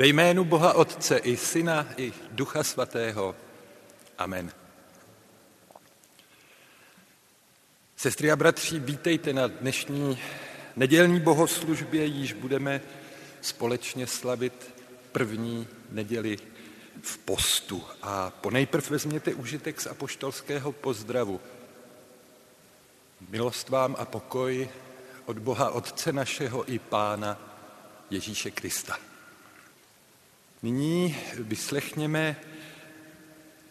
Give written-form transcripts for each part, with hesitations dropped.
Ve jménu Boha Otce i Syna i Ducha Svatého. Amen. Sestry a bratři, vítejte na dnešní nedělní bohoslužbě, již budeme společně slavit první neděli v postu. A ponejprv vezměte užitek z apoštolského pozdravu. Milost vám a pokoj od Boha Otce našeho i Pána Ježíše Krista. Nyní vyslechněme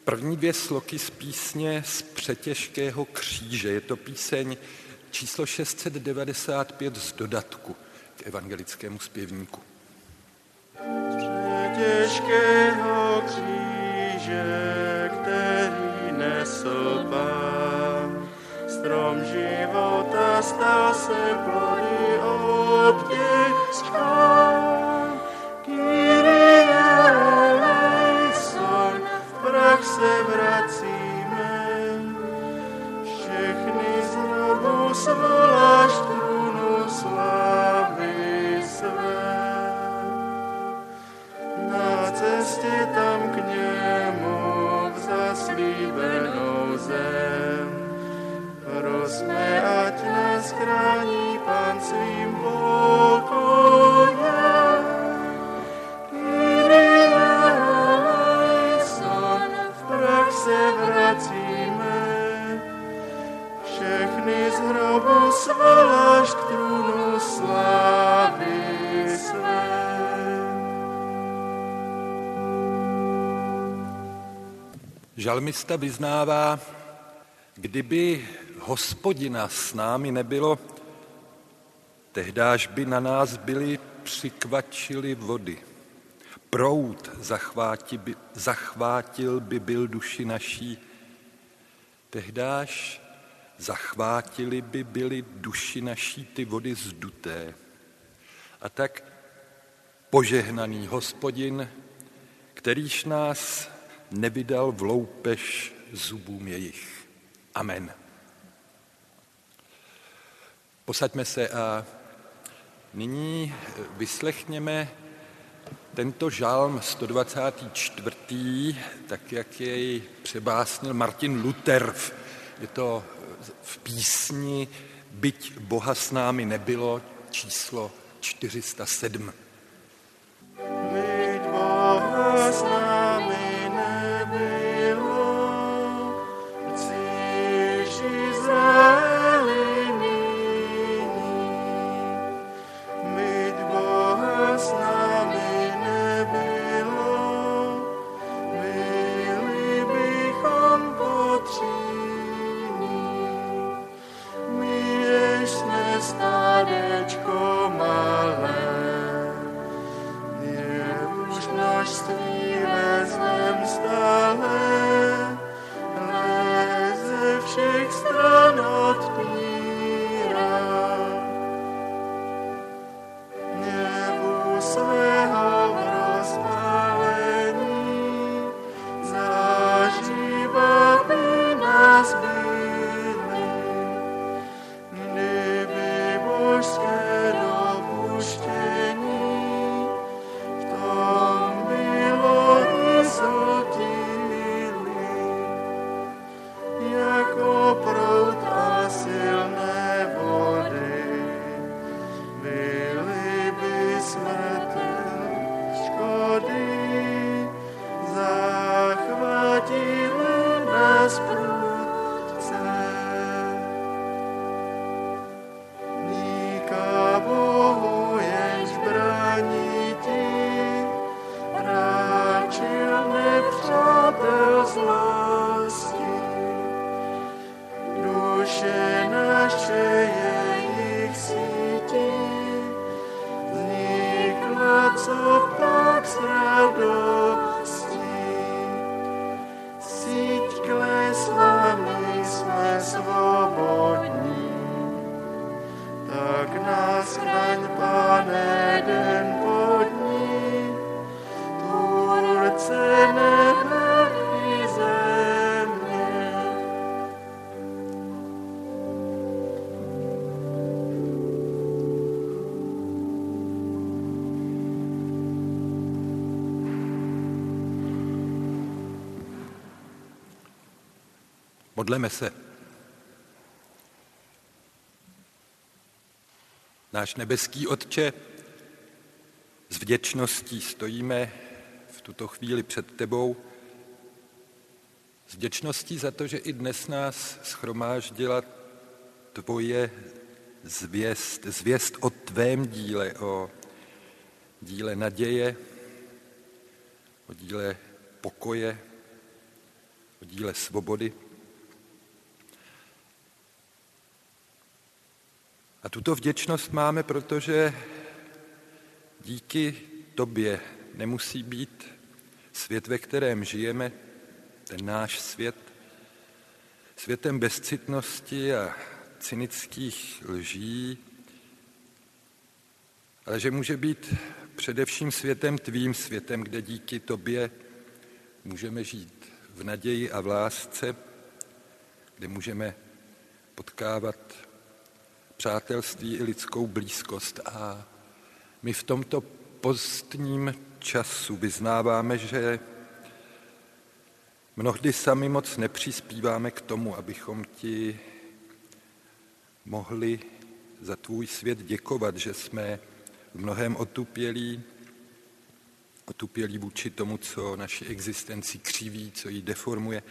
první dvě sloky z písně z přetěžkého kříže. Je to píseň číslo 695 z dodatku k evangelickému zpěvníku. Přetěžkého kříže, který nesl Pán, strom života stal se plody obtěžka. Se vracíme, všechny znovu svoláš trůnu slávy své. Na cestě tam k němu v zaslíbenou zem, prosme, ať nás chrání Pán svým pokojem. Se vracíme, všechny z hrobu svoláš k trůnu slávy své. Žalmista vyznává, kdyby Hospodina s námi nebylo, tehdáž by na nás byly přikvačily vody. Proud zachvátil by byl duši naší, tehdáž zachvátili by byly duši naší ty vody zduté. A tak požehnaný Hospodin, kterýž nás nevydal v loupež zubům jejich. Amen. Posaďme se a nyní vyslechněme tento žalm 124., tak jak jej přebásnil Martin Luther, je to v písni Byť Boha s námi nebylo, číslo 407. Byť Boha s námi nebylo, cíš Izraeli nyní. Byť Boha s námi stádečko malé, je už množství ve zlém stále, ale ze všech stran odpírá. Nebu svého v rozpálení zažívá by nás Modleme se. Náš nebeský Otče, s vděčností stojíme v tuto chvíli před tebou, s vděčností za to, že i dnes nás shromáždila tvoje zvěst, zvěst o tvém díle, o díle naděje, o díle pokoje, o díle svobody. A tuto vděčnost máme, protože díky tobě nemusí být svět, ve kterém žijeme, ten náš svět, světem bezcitnosti a cynických lží, ale že může být především světem tvým, světem, kde díky tobě můžeme žít v naději a v lásce, kde můžeme potkávat přátelství i lidskou blízkost. A my v tomto pozdním času vyznáváme, že mnohdy sami moc nepřispíváme k tomu, abychom ti mohli za tvůj svět děkovat, že jsme v mnohém otupělí vůči tomu, co naši existenci křiví, co ji deformuje.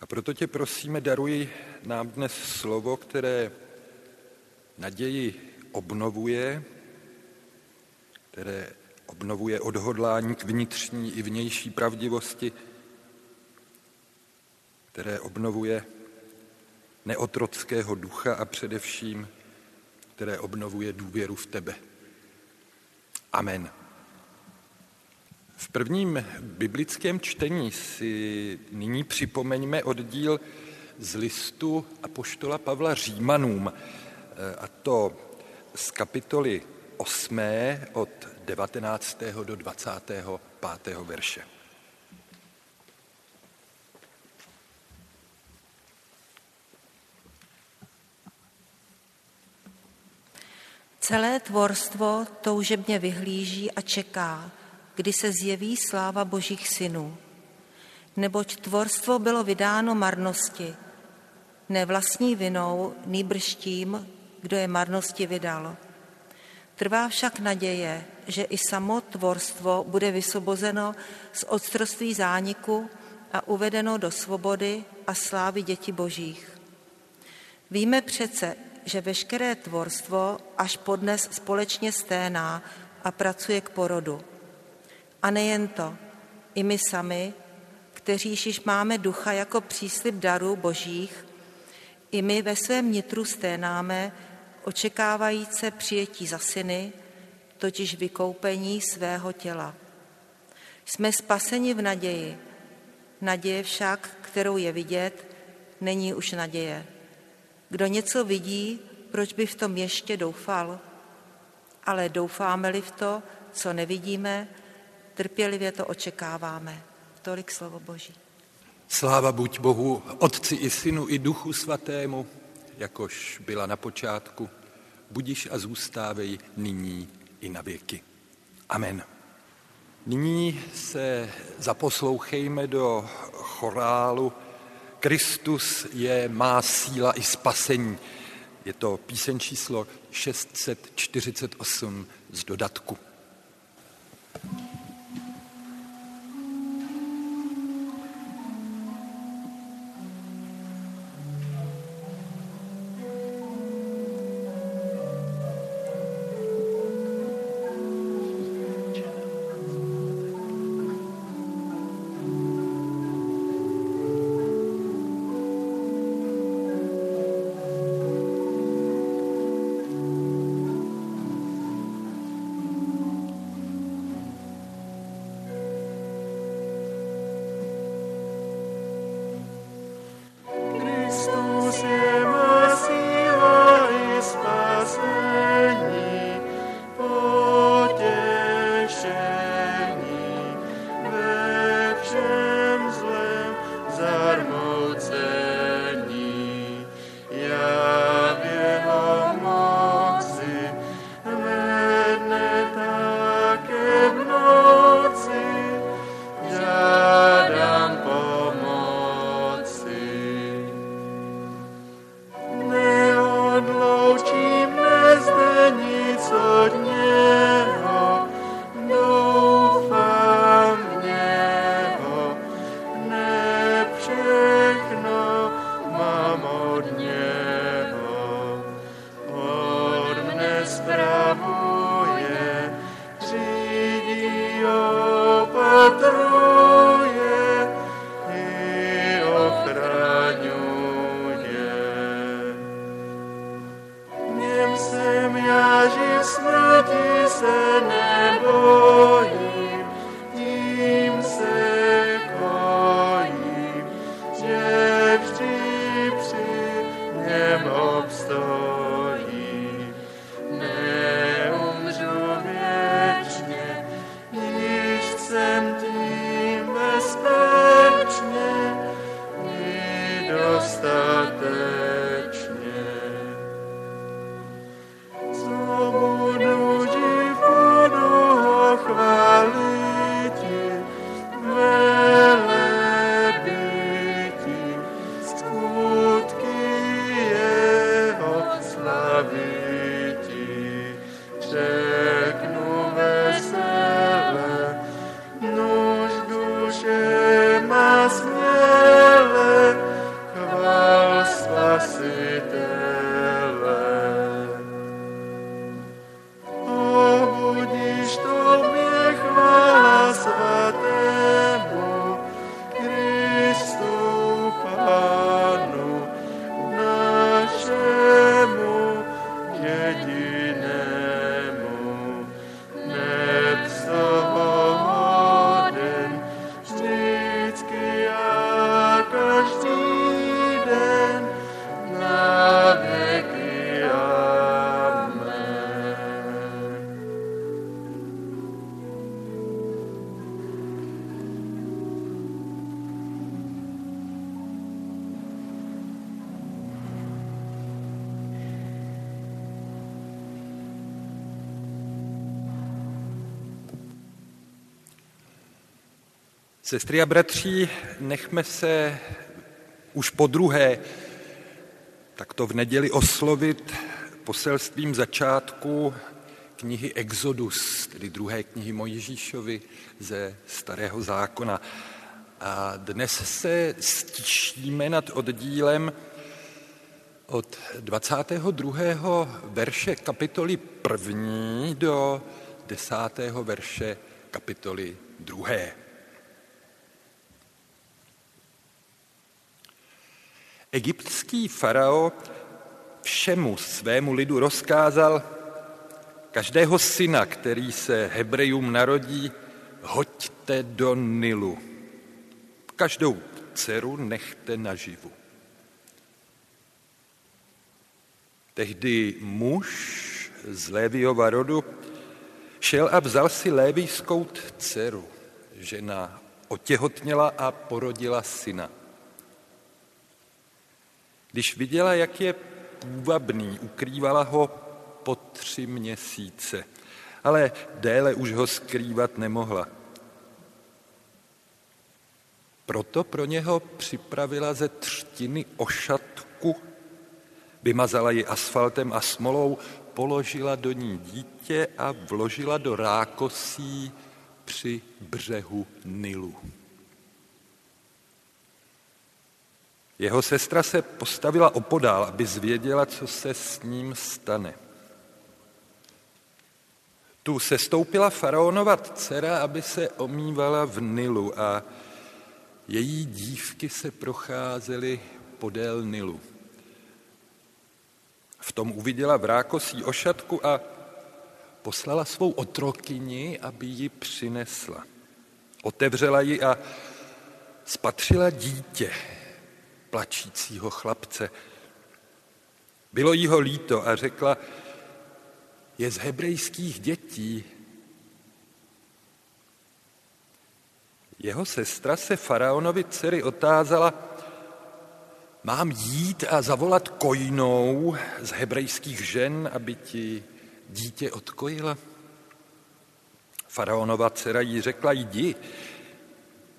A proto tě prosíme, daruj nám dnes slovo, které naději obnovuje, které obnovuje odhodlání k vnitřní i vnější pravdivosti, které obnovuje neotrockého ducha a především, které obnovuje důvěru v tebe. Amen. V prvním biblickém čtení si nyní připomeňme oddíl z listu apoštola Pavla Římanům, a to z kapitoly 8 od 19. do 25. verše. Celé tvorstvo toužebně vyhlíží a čeká, kdy se zjeví sláva božích synů. Neboť tvorstvo bylo vydáno marnosti, ne vlastní vinou, nýbrž tím, kdo je marnosti vydal. Trvá však naděje, že i samo tvorstvo bude vysvobozeno z otroctví zániku a uvedeno do svobody a slávy dětí božích. Víme přece, že veškeré tvorstvo až podnes společně sténá a pracuje k porodu. A nejen to, i my sami, kteří již máme ducha jako příslib darů božích, i my ve svém nitru sténáme, očekávajíce přijetí za syny, totiž vykoupení svého těla. Jsme spaseni v naději. Naděje však, kterou je vidět, není už naděje. Kdo něco vidí, proč by v tom ještě doufal? Ale doufáme-li v to, co nevidíme, trpělivě to očekáváme. Tolik slovo Boží. Sláva buď Bohu, Otci i Synu i Duchu Svatému, jakož byla na počátku, budiš a zůstávej nyní i na věky. Amen. Nyní se zaposlouchejme do chorálu Kristus je má síla i spasení. Je to píseň číslo 648 z dodatku. Sestry a bratři, nechme se už podruhé takto v neděli oslovit poselstvím začátku knihy Exodus, tedy druhé knihy Mojžíšovi ze Starého zákona. A dnes se stišíme nad oddílem od 22. verše kapitoly 1. do 10. verše kapitoly 2. Egyptský farao všemu svému lidu rozkázal: každého syna, který se Hebrejům narodí, hoďte do Nilu. Každou dceru nechte naživu. Tehdy muž z Léviova rodu šel a vzal si lévijskou dceru. Žena otěhotněla a porodila syna. Když viděla, jak je půvabný, ukrývala ho po 3 měsíce, ale déle už ho skrývat nemohla. Proto pro něho připravila ze třtiny ošatku, vymazala ji asfaltem a smolou, položila do ní dítě a vložila do rákosí při břehu Nilu. Jeho sestra se postavila opodál, aby zvěděla, co se s ním stane. Tu sestoupila faraonova dcera, aby se omývala v Nilu, a její dívky se procházely podél Nilu. V tom uviděla v rákosí ošatku a poslala svou otrokyni, aby ji přinesla. Otevřela ji a spatřila dítě, plačícího chlapce. Bylo jí ho líto a řekla: je z hebrejských dětí. Jeho sestra se faraonovi dcery otázala: mám jít a zavolat kojnou z hebrejských žen, aby ti dítě odkojila? Faraonova dcera jí řekla: jdi.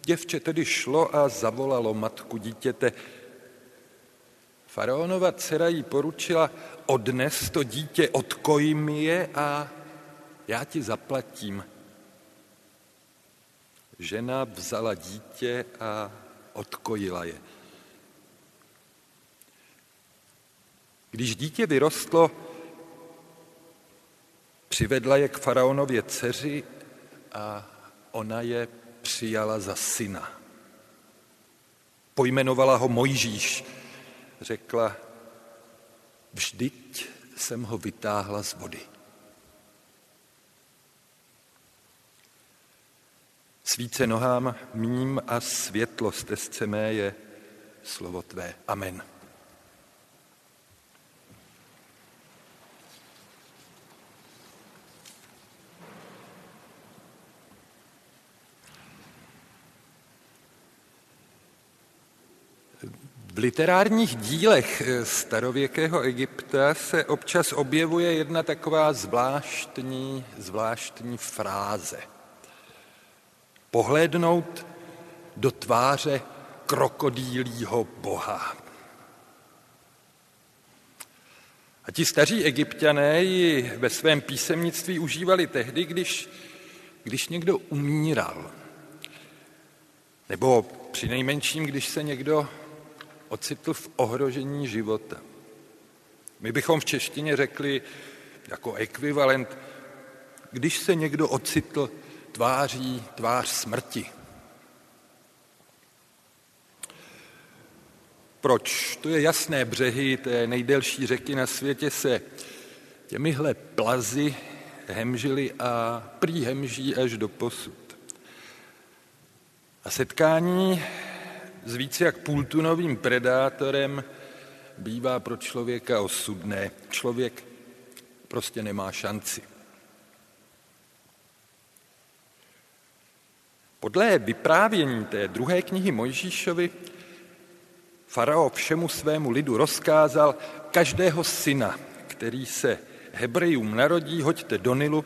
Děvče tedy šlo a zavolalo matku dítěte. Faraonova dcera jí poručila: odnes to dítě, odkoj mi je a já ti zaplatím. Žena vzala dítě a odkojila je. Když dítě vyrostlo, přivedla je k faraonově dceři a ona je přijala za syna. Pojmenovala ho Mojžíš. Řekla: vždyť jsem ho vytáhla z vody. Svíce nohám mým a světlo stezce mé je slovo tvé. Amen. V literárních dílech starověkého Egypta se občas objevuje jedna taková zvláštní fráze. Pohlédnout do tváře krokodýlího boha. A ti staří Egypťané ji ve svém písemnictví užívali tehdy, když někdo umíral. Nebo přinejmenším, když se někdo ocitl v ohrožení života. My bychom v češtině řekli jako ekvivalent, když se někdo ocitl tvář smrti. Proč? To je jasné, břehy té nejdelší řeky na světě se těmihle plazy hemžily a prý hemží až do posud. A setkání s více jak půltunovým predátorem bývá pro člověka osudné. Člověk prostě nemá šanci. Podle vyprávění té druhé knihy Mojžíšovi farao všemu svému lidu rozkázal: každého syna, který se Hebrejům narodí, hoďte do Nilu,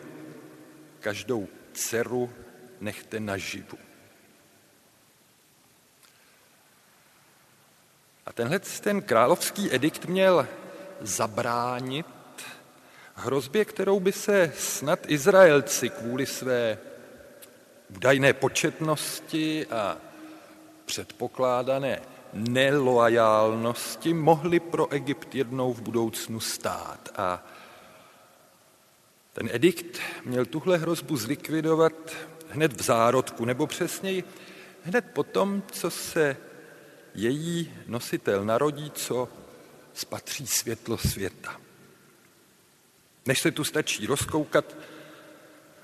každou dceru nechte naživu. A tenhle ten královský edikt měl zabránit hrozbě, kterou by se snad Izraelci kvůli své údajné početnosti a předpokládané neloajálnosti mohli pro Egypt jednou v budoucnu stát. A ten edikt měl tuhle hrozbu zlikvidovat hned v zárodku, nebo přesněji hned potom, co se její nositel narodí, co spatří světlo světa. Než se tu stačí rozkoukat,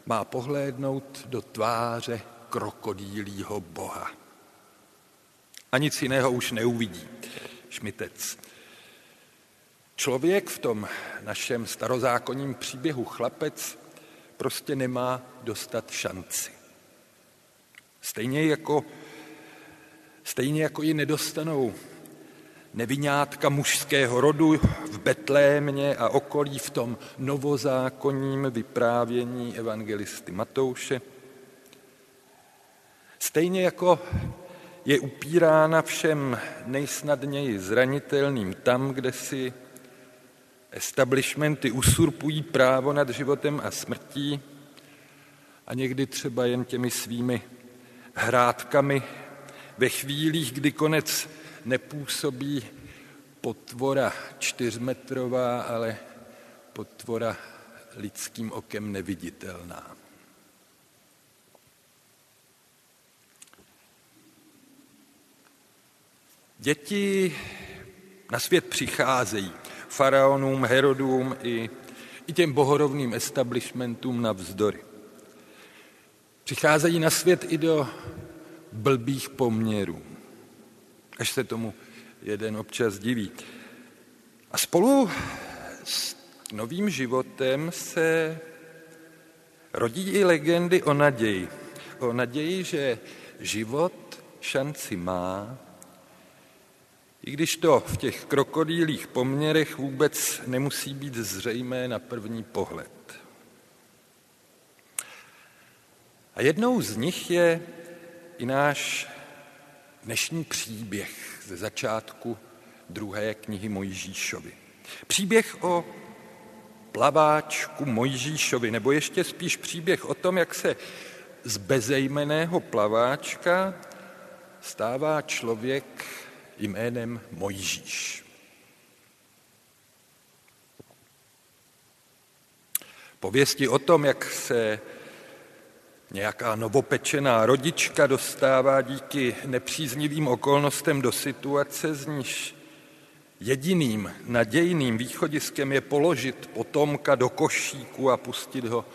má pohlédnout do tváře krokodýlího boha. A nic jiného už neuvidí. Šmitec. Člověk v tom našem starozákonním příběhu chlapec prostě nemá dostat šanci. Stejně jako ji nedostanou neviňátka mužského rodu v Betlémě a okolí v tom novozákonním vyprávění evangelisty Matouše. Stejně jako je upírána všem nejsnadněji zranitelným tam, kde si establishmenty usurpují právo nad životem a smrtí a někdy třeba jen těmi svými hrátkami ve chvílích, kdy konec nepůsobí potvora 4metrová, ale potvora lidským okem neviditelná. Děti na svět přicházejí faraonům, Herodům i těm bohorovným establishmentům navzdory. Přicházejí na svět i do blbých poměrů, až se tomu jeden občas diví. A spolu s novým životem se rodí i legendy o naději. O naději, že život šanci má, i když to v těch krokodýlích poměrech vůbec nemusí být zřejmé na první pohled. A jednou z nich je i náš dnešní příběh ze začátku druhé knihy Mojžíšovi. Příběh o plaváčku Mojžíšovi, nebo ještě spíš příběh o tom, jak se z bezejmenného plaváčka stává člověk jménem Mojžíš. Pověsti o tom, jak se nějaká novopečená rodička dostává díky nepříznivým okolnostem do situace, z níž jediným nadějným východiskem je položit potomka do košíku a pustit ho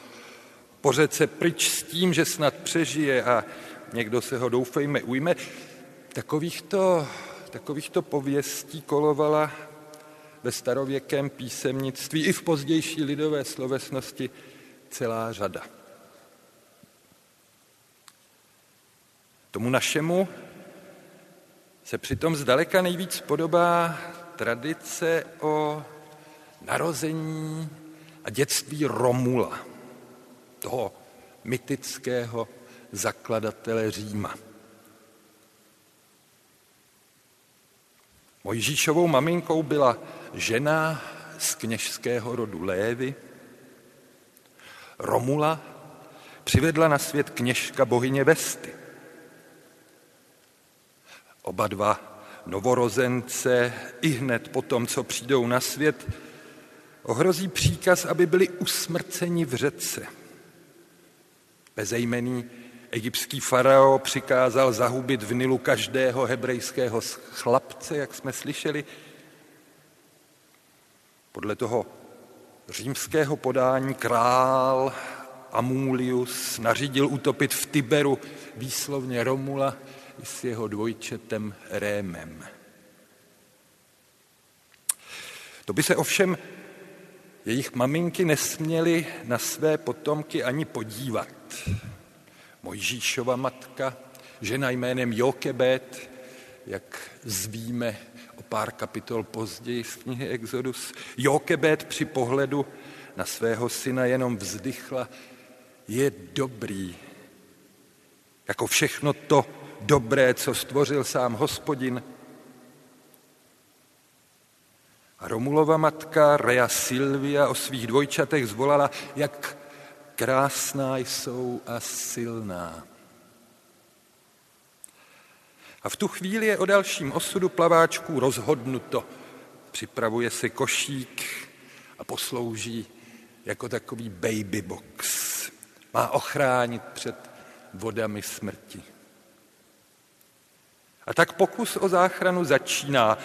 po řece pryč s tím, že snad přežije a někdo se ho doufejme ujme. Takovýchto pověstí kolovala ve starověkém písemnictví i v pozdější lidové slovesnosti celá řada. Tomu našemu se přitom zdaleka nejvíc podobá tradice o narození a dětství Romula, toho mytického zakladatele Říma. Mojžíšovou maminkou byla žena z kněžského rodu Lévy. Romula přivedla na svět kněžka bohyně Vesty. Oba dva novorozence ihned po tom, co přijdou na svět, ohrozí příkaz, aby byli usmrceni v řece. Bezejmenný egyptský farao přikázal zahubit v Nilu každého hebrejského chlapce, jak jsme slyšeli. Podle toho římského podání král Amulius nařídil utopit v Tiberu výslovně Romula s jeho dvojčetem Rémem. To by se ovšem jejich maminky nesměly na své potomky ani podívat. Mojžíšova matka, žena jménem Jochebed, jak zvíme o pár kapitol později z knihy Exodus, Jochebed při pohledu na svého syna jenom vzdychla: je dobrý, jako všechno to dobré, co stvořil sám Hospodin. Romulova matka Rea Silvia o svých dvojčatech zvolala, jak krásná jsou a silná. A v tu chvíli je o dalším osudu plaváčků rozhodnuto. Připravuje se košík a poslouží jako takový baby box. Má ochránit před vodami smrti. A tak pokus o záchranu začíná.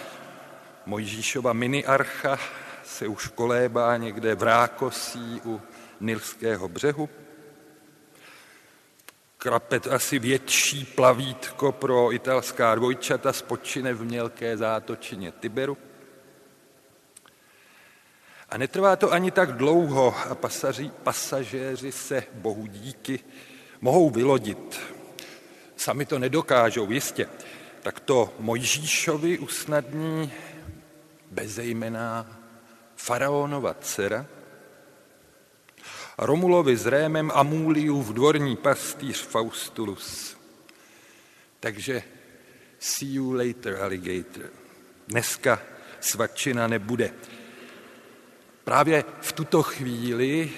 Mojžíšova miniarcha se už kolébá někde v Rákosí u Nilského břehu. Krapet asi větší plavítko pro italská dvojčata spočine v mělké zátočině Tiberu. A netrvá to ani tak dlouho a pasažéři se, bohu díky, mohou vylodit. Sami to nedokážou, jistě. Tak to Mojžíšovi usnadní bezejmená faraonova dcera a Romulovi s Rémem Amuliův dvorní pastýř Faustulus. Takže see you later, alligator. Dneska svačina nebude. Právě v tuto chvíli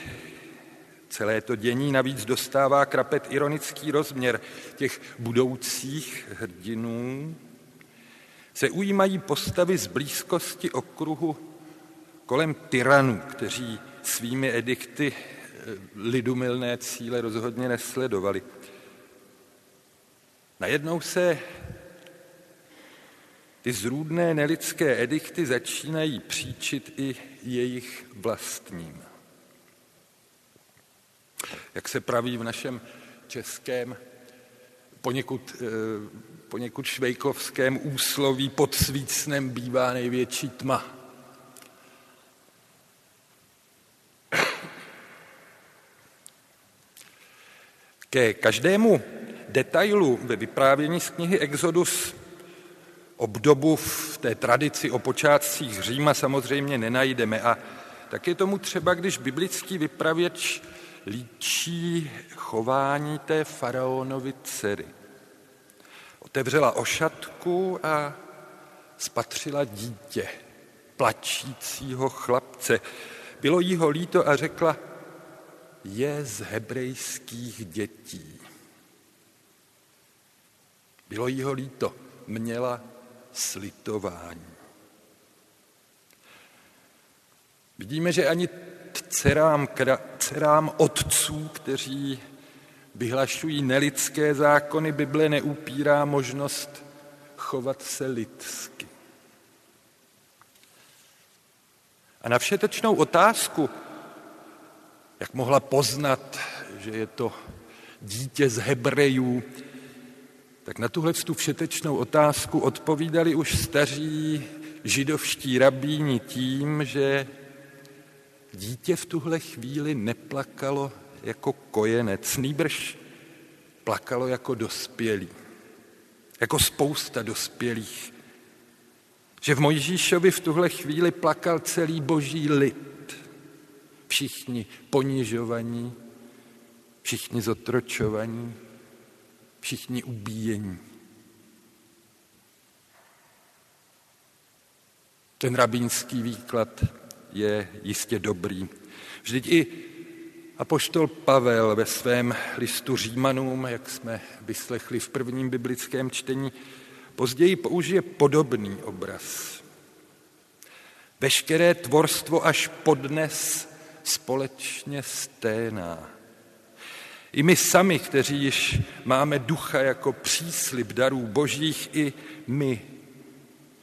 celé to dění navíc dostává krapet ironický rozměr. Těch budoucích hrdinů se ujímají postavy z blízkosti okruhu kolem tyranů, kteří svými edikty lidumilné cíle rozhodně nesledovali. Najednou se ty zrůdné nelidské edikty začínají příčit i jejich vlastním. Jak se praví v našem českém poněkud švejkovském úsloví, pod svícnem bývá největší tma. Ke každému detailu ve vyprávění z knihy Exodus obdobu v té tradici o počátcích Říma samozřejmě nenajdeme. A tak je tomu třeba, když biblický vypravěč líčí chování té faraonovy dcery. Otevřela ošatku a spatřila dítě, plačícího chlapce. Bylo jí ho líto a řekla, je z hebrejských dětí. Bylo jí ho líto, měla slitování. Vidíme, že ani dcerám otců, kteří vyhlašují nelidské zákony, Bible neupírá možnost chovat se lidsky. A na všetečnou otázku, jak mohla poznat, že je to dítě z Hebrejů, tak na tuhle všetečnou otázku odpovídali už staří židovští rabíni tím, že dítě v tuhle chvíli neplakalo jako kojenec, nýbrž plakalo jako dospělý, jako spousta dospělých. Že v Mojžíšovi v tuhle chvíli plakal celý boží lid. Všichni ponižovaní, všichni zotročovaní, všichni ubíjení. Ten rabínský výklad je jistě dobrý. Vždyť i apoštol Pavel ve svém listu Římanům, jak jsme vyslechli v prvním biblickém čtení, později použije podobný obraz. Veškeré tvorstvo až podnes společně sténá. I my sami, kteří již máme ducha jako příslib darů božích, i my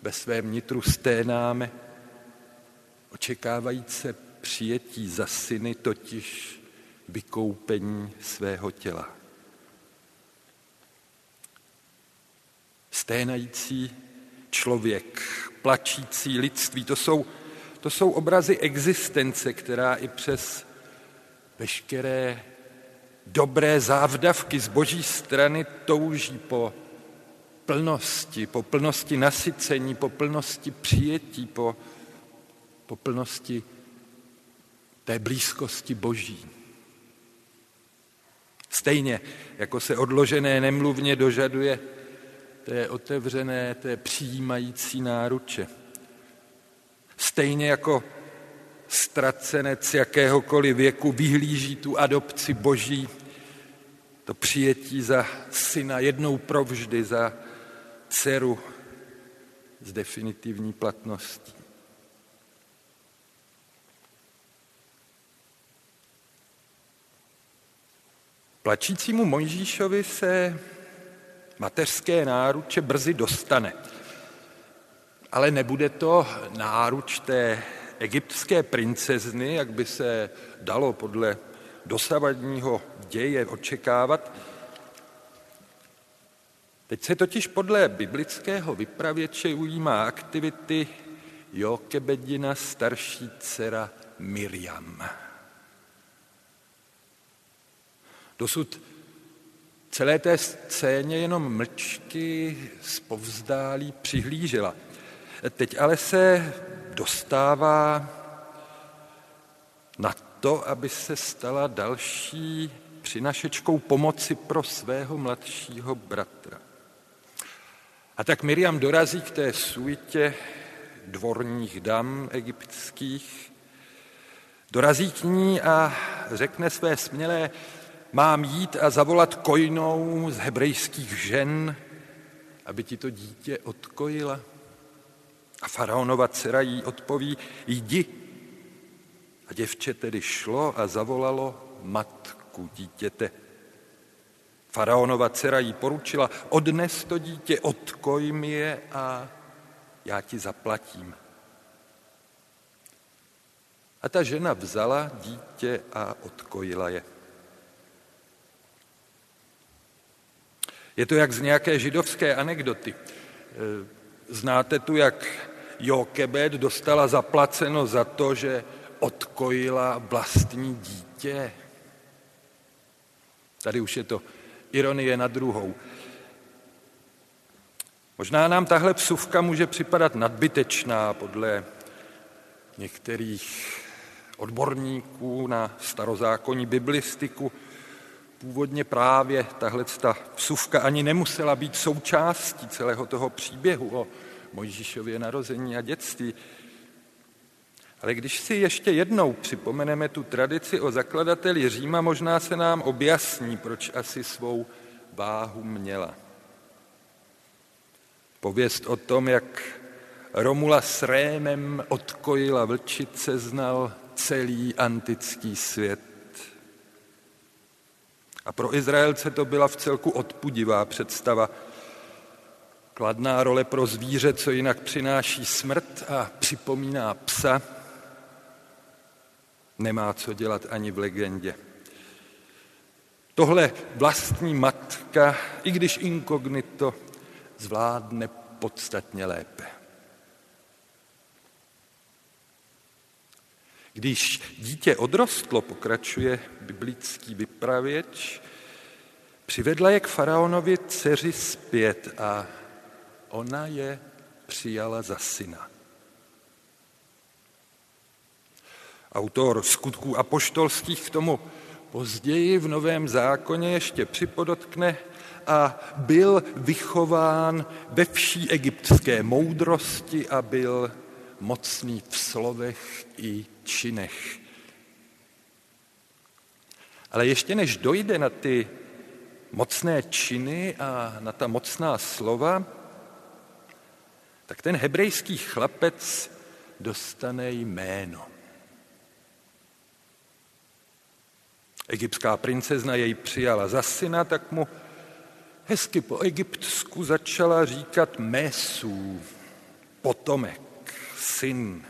ve svém nitru sténáme, očekávajíce přijetí za syny, totiž vykoupení svého těla. Sténající člověk, plačící lidství, to jsou obrazy existence, která i přes veškeré dobré závdavky z boží strany touží po plnosti nasycení, po plnosti přijetí, po plnosti té blízkosti boží. Stejně, jako se odložené nemluvně dožaduje té otevřené, té přijímající náruče. Stejně jako ztracenec jakéhokoliv věku vyhlíží tu adopci boží, to přijetí za syna jednou provždy, za dceru s definitivní platností. Plačícímu Mojžíšovi se mateřské náruče brzy dostane, ale nebude to náruč té egyptské princezny, jak by se dalo podle dosavadního děje očekávat. Teď se totiž podle biblického vypravěče ujímá aktivity Jochebedina starší dcera Miriam. Dosud celé té scéně jenom mlčky zpovzdálí přihlížela. Teď ale se dostává na to, aby se stala další přinašečkou pomoci pro svého mladšího bratra. A tak Miriam dorazí k té suitě dvorních dam egyptských, dorazí k ní a řekne své smělé: mám jít a zavolat kojnou z hebrejských žen, aby ti to dítě odkojila? A faraonova dcera jí odpoví: jdi. A děvče tedy šlo a zavolalo matku dítěte. Faraonova dcera jí poručila: odnes to dítě, odkoj mi je a já ti zaplatím. A ta žena vzala dítě a odkojila je. Je to jak z nějaké židovské anekdoty. Znáte tu, jak Jochebed dostala zaplaceno za to, že odkojila vlastní dítě? Tady už je to ironie na druhou. Možná nám tahle psuvka může připadat nadbytečná podle některých odborníků na starozákonní biblistiku. Původně právě tahleta vsuvka ani nemusela být součástí celého toho příběhu o Mojžíšově narození a dětství. Ale když si ještě jednou připomeneme tu tradici o zakladateli Říma, možná se nám objasní, proč asi svou váhu měla. Pověst o tom, jak Romula s Rémem odkojila vlčice, znal celý antický svět. A pro Izraelce to byla vcelku odpudivá představa. Kladná role pro zvíře, co jinak přináší smrt a připomíná psa, nemá co dělat ani v legendě. Tohle vlastní matka, i když inkognito, zvládne podstatně lépe. Když dítě odrostlo, pokračuje biblický vypravěč, přivedla je k faraonovi dceři zpět a ona je přijala za syna. Autor Skutků apoštolských k tomu později v Novém zákoně ještě připodotkne: a byl vychován ve vší egyptské moudrosti a byl mocný v slovech i činech. Ale ještě než dojde na ty mocné činy a na ta mocná slova, tak ten hebrejský chlapec dostane jméno. Egyptská princezna jej přijala za syna, tak mu hezky po egyptsku začala říkat Mesů, potomek, syn.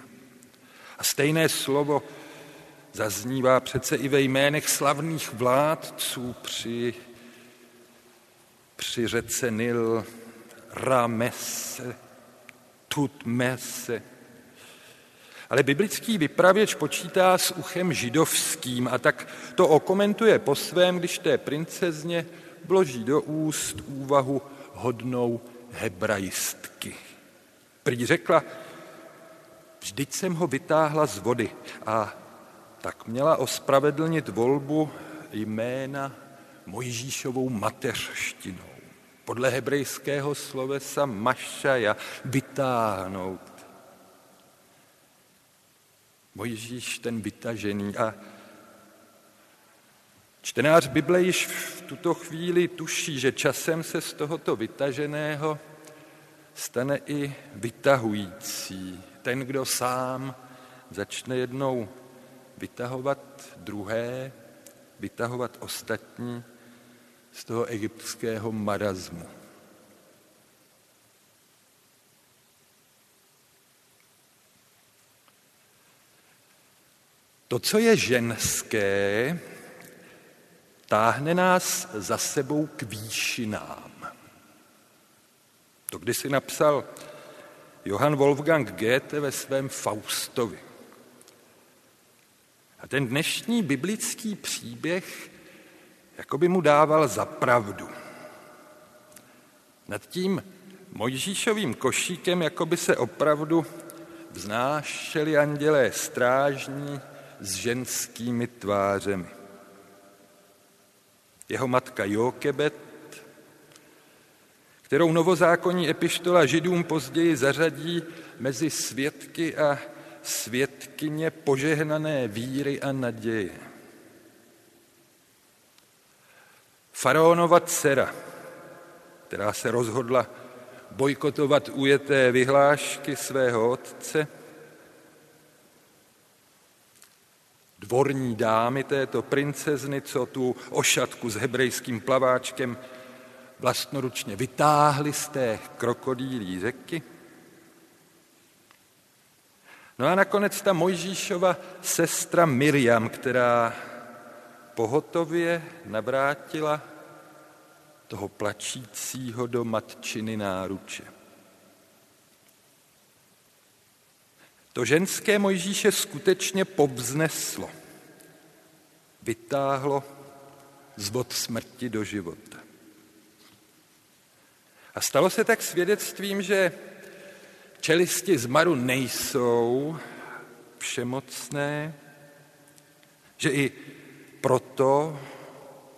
A stejné slovo zaznívá přece i ve jménech slavných vládců při řece Nil: Ramese, Tutmese. Ale biblický vypravěč počítá s uchem židovským, a tak to okomentuje po svém, když té princezně vloží do úst úvahu hodnou hebrajistky. Prý řekla: vždyť jsem ho vytáhla z vody, a tak měla ospravedlnit volbu jména Mojžíšovou mateřštinou. Podle hebrejského slovesa mašaja, vytáhnout. Mojžíš ten vytažený. A čtenář Bible již v tuto chvíli tuší, že časem se z tohoto vytaženého stane i vytahující. Ten, kdo sám začne jednou vytahovat druhé, vytahovat ostatní z toho egyptského marazmu. To, co je ženské, táhne nás za sebou k výšinám. To kdysi napsal Johann Wolfgang Goethe ve svém Faustovi. A ten dnešní biblický příběh jakoby mu dával za pravdu. Nad tím Mojžíšovým košíkem jakoby se opravdu vznášeli andělé strážní s ženskými tvářemi. Jeho matka Jochebed, kterou novozákonní epištola Židům později zařadí mezi svědky a svědkyně požehnané víry a naděje. Faraonova dcera, která se rozhodla bojkotovat ujeté vyhlášky svého otce, dvorní dámy této princezny, co tu ošatku s hebrejským plaváčkem vlastnoručně vytáhly z té krokodýlí řeky. No a nakonec ta Mojžíšova sestra Miriam, která pohotově navrátila toho plačícího do matčiny náruče. To ženské Mojžíše skutečně povzneslo, vytáhlo z vod smrti do života. A stalo se tak svědectvím, že čelisti z maru nejsou všemocné, že i proto,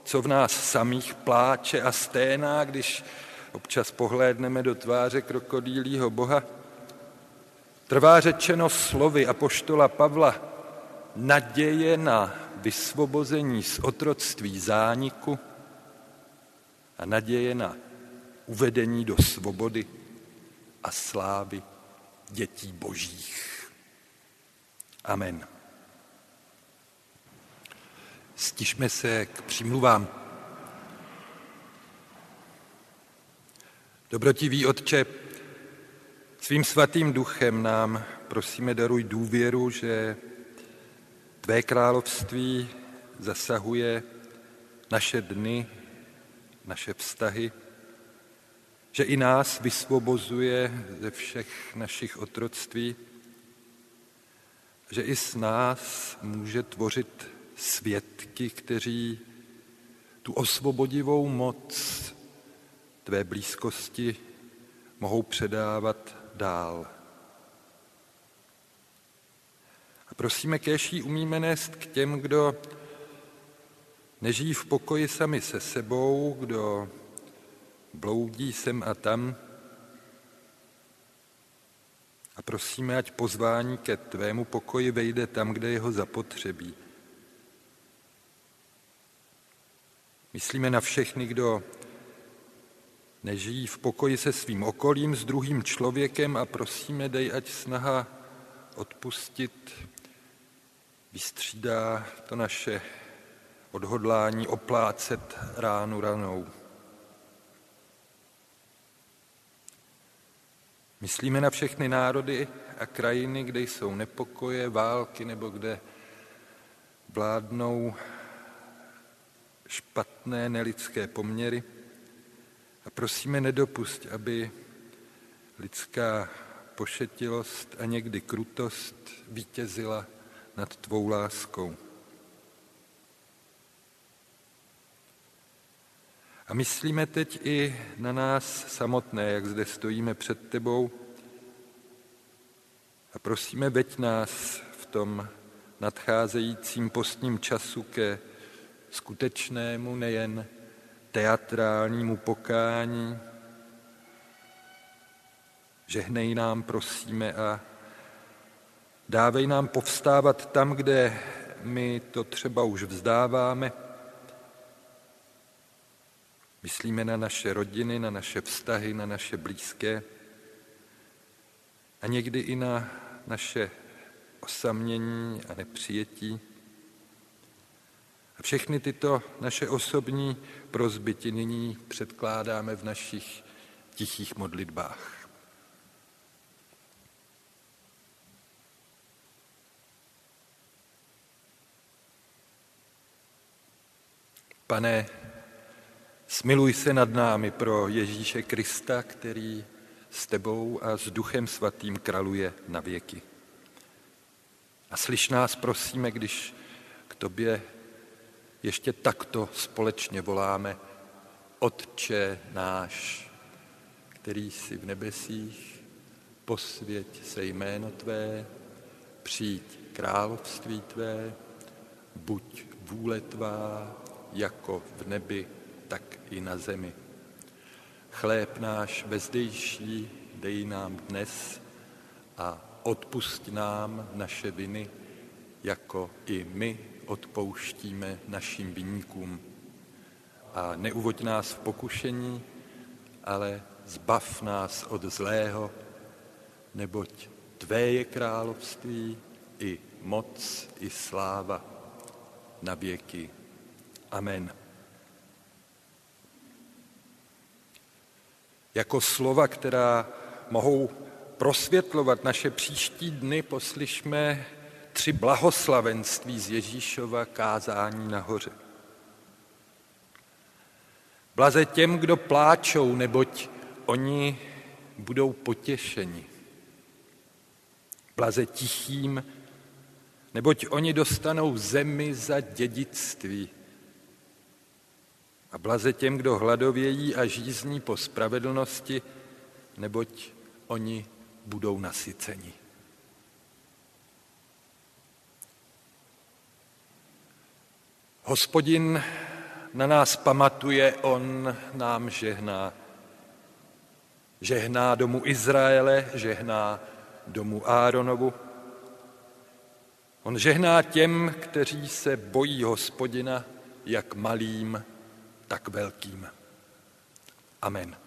co v nás samých pláče a sténá, když občas pohlédneme do tváře krokodýlího boha, trvá řečeno slovy apoštola Pavla, naděje na vysvobození z otroctví zániku a naděje na uvedení do svobody a slávy dětí božích. Amen. Stišme se k přímluvám. Dobrotivý Otče, svým svatým duchem nám prosíme daruj důvěru, že tvé království zasahuje naše dny, naše vztahy, že i nás vysvobozuje ze všech našich otroctví, že i z nás může tvořit svědky, kteří tu osvobodivou moc tvé blízkosti mohou předávat dál. A prosíme, kéž ji umíme nést k těm, kdo nežijí v pokoji sami se sebou, kdo bloudí sem a tam. A prosíme, ať pozvání ke tvému pokoji vejde tam, kde jeho zapotřebí. Myslíme na všechny, kdo nežijí v pokoji se svým okolím, s druhým člověkem a prosíme, dej, ať snaha odpustit vystřídá to naše odhodlání oplácet ránu ranou. Myslíme na všechny národy a krajiny, kde jsou nepokoje, války nebo kde vládnou špatné nelidské poměry. A prosíme, nedopusť, aby lidská pošetilost a někdy krutost vítězila nad tvou láskou. A myslíme teď i na nás samotné, jak zde stojíme před tebou. A prosíme, veď nás v tom nadcházejícím postním času ke skutečnému, nejen teatrálnímu pokání. Žehnej nám, prosíme, a Dávej nám povstávat tam, kde my to třeba už vzdáváme. Myslíme na naše rodiny, na naše vztahy, na naše blízké a někdy i na naše osamění a nepřijetí. A všechny tyto naše osobní prosby ti nyní předkládáme v našich tichých modlitbách. Pane, smiluj se nad námi pro Ježíše Krista, který s tebou a s Duchem Svatým kraluje na věky. A slyš nás, prosíme, když k tobě ještě takto společně voláme: Otče náš, který jsi v nebesích, posvěť se jméno tvé, přijď království tvé, buď vůle tvá, jako v nebi, tak i na zemi. Chléb náš bezdejší dej nám dnes a odpusť nám naše viny, jako i my odpouštíme našim viníkům. A neuvoď nás v pokušení, ale zbav nás od zlého, neboť tvé je království i moc, i sláva na věky. Amen. Jako slova, která mohou prosvětlovat naše příští dny, poslyšme 3 blahoslavenství z Ježíšova kázání nahoře. Blaze těm, kdo pláčou, neboť oni budou potěšeni. Blaze tichým, neboť oni dostanou zemi za dědictví. A blaze těm, kdo hladovějí a žízní po spravedlnosti, neboť oni budou nasyceni. Hospodin na nás pamatuje, on nám žehná. Žehná domu Izraele, žehná domu Áronovu. On žehná těm, kteří se bojí Hospodina, jak malým, tak velkým. Amen.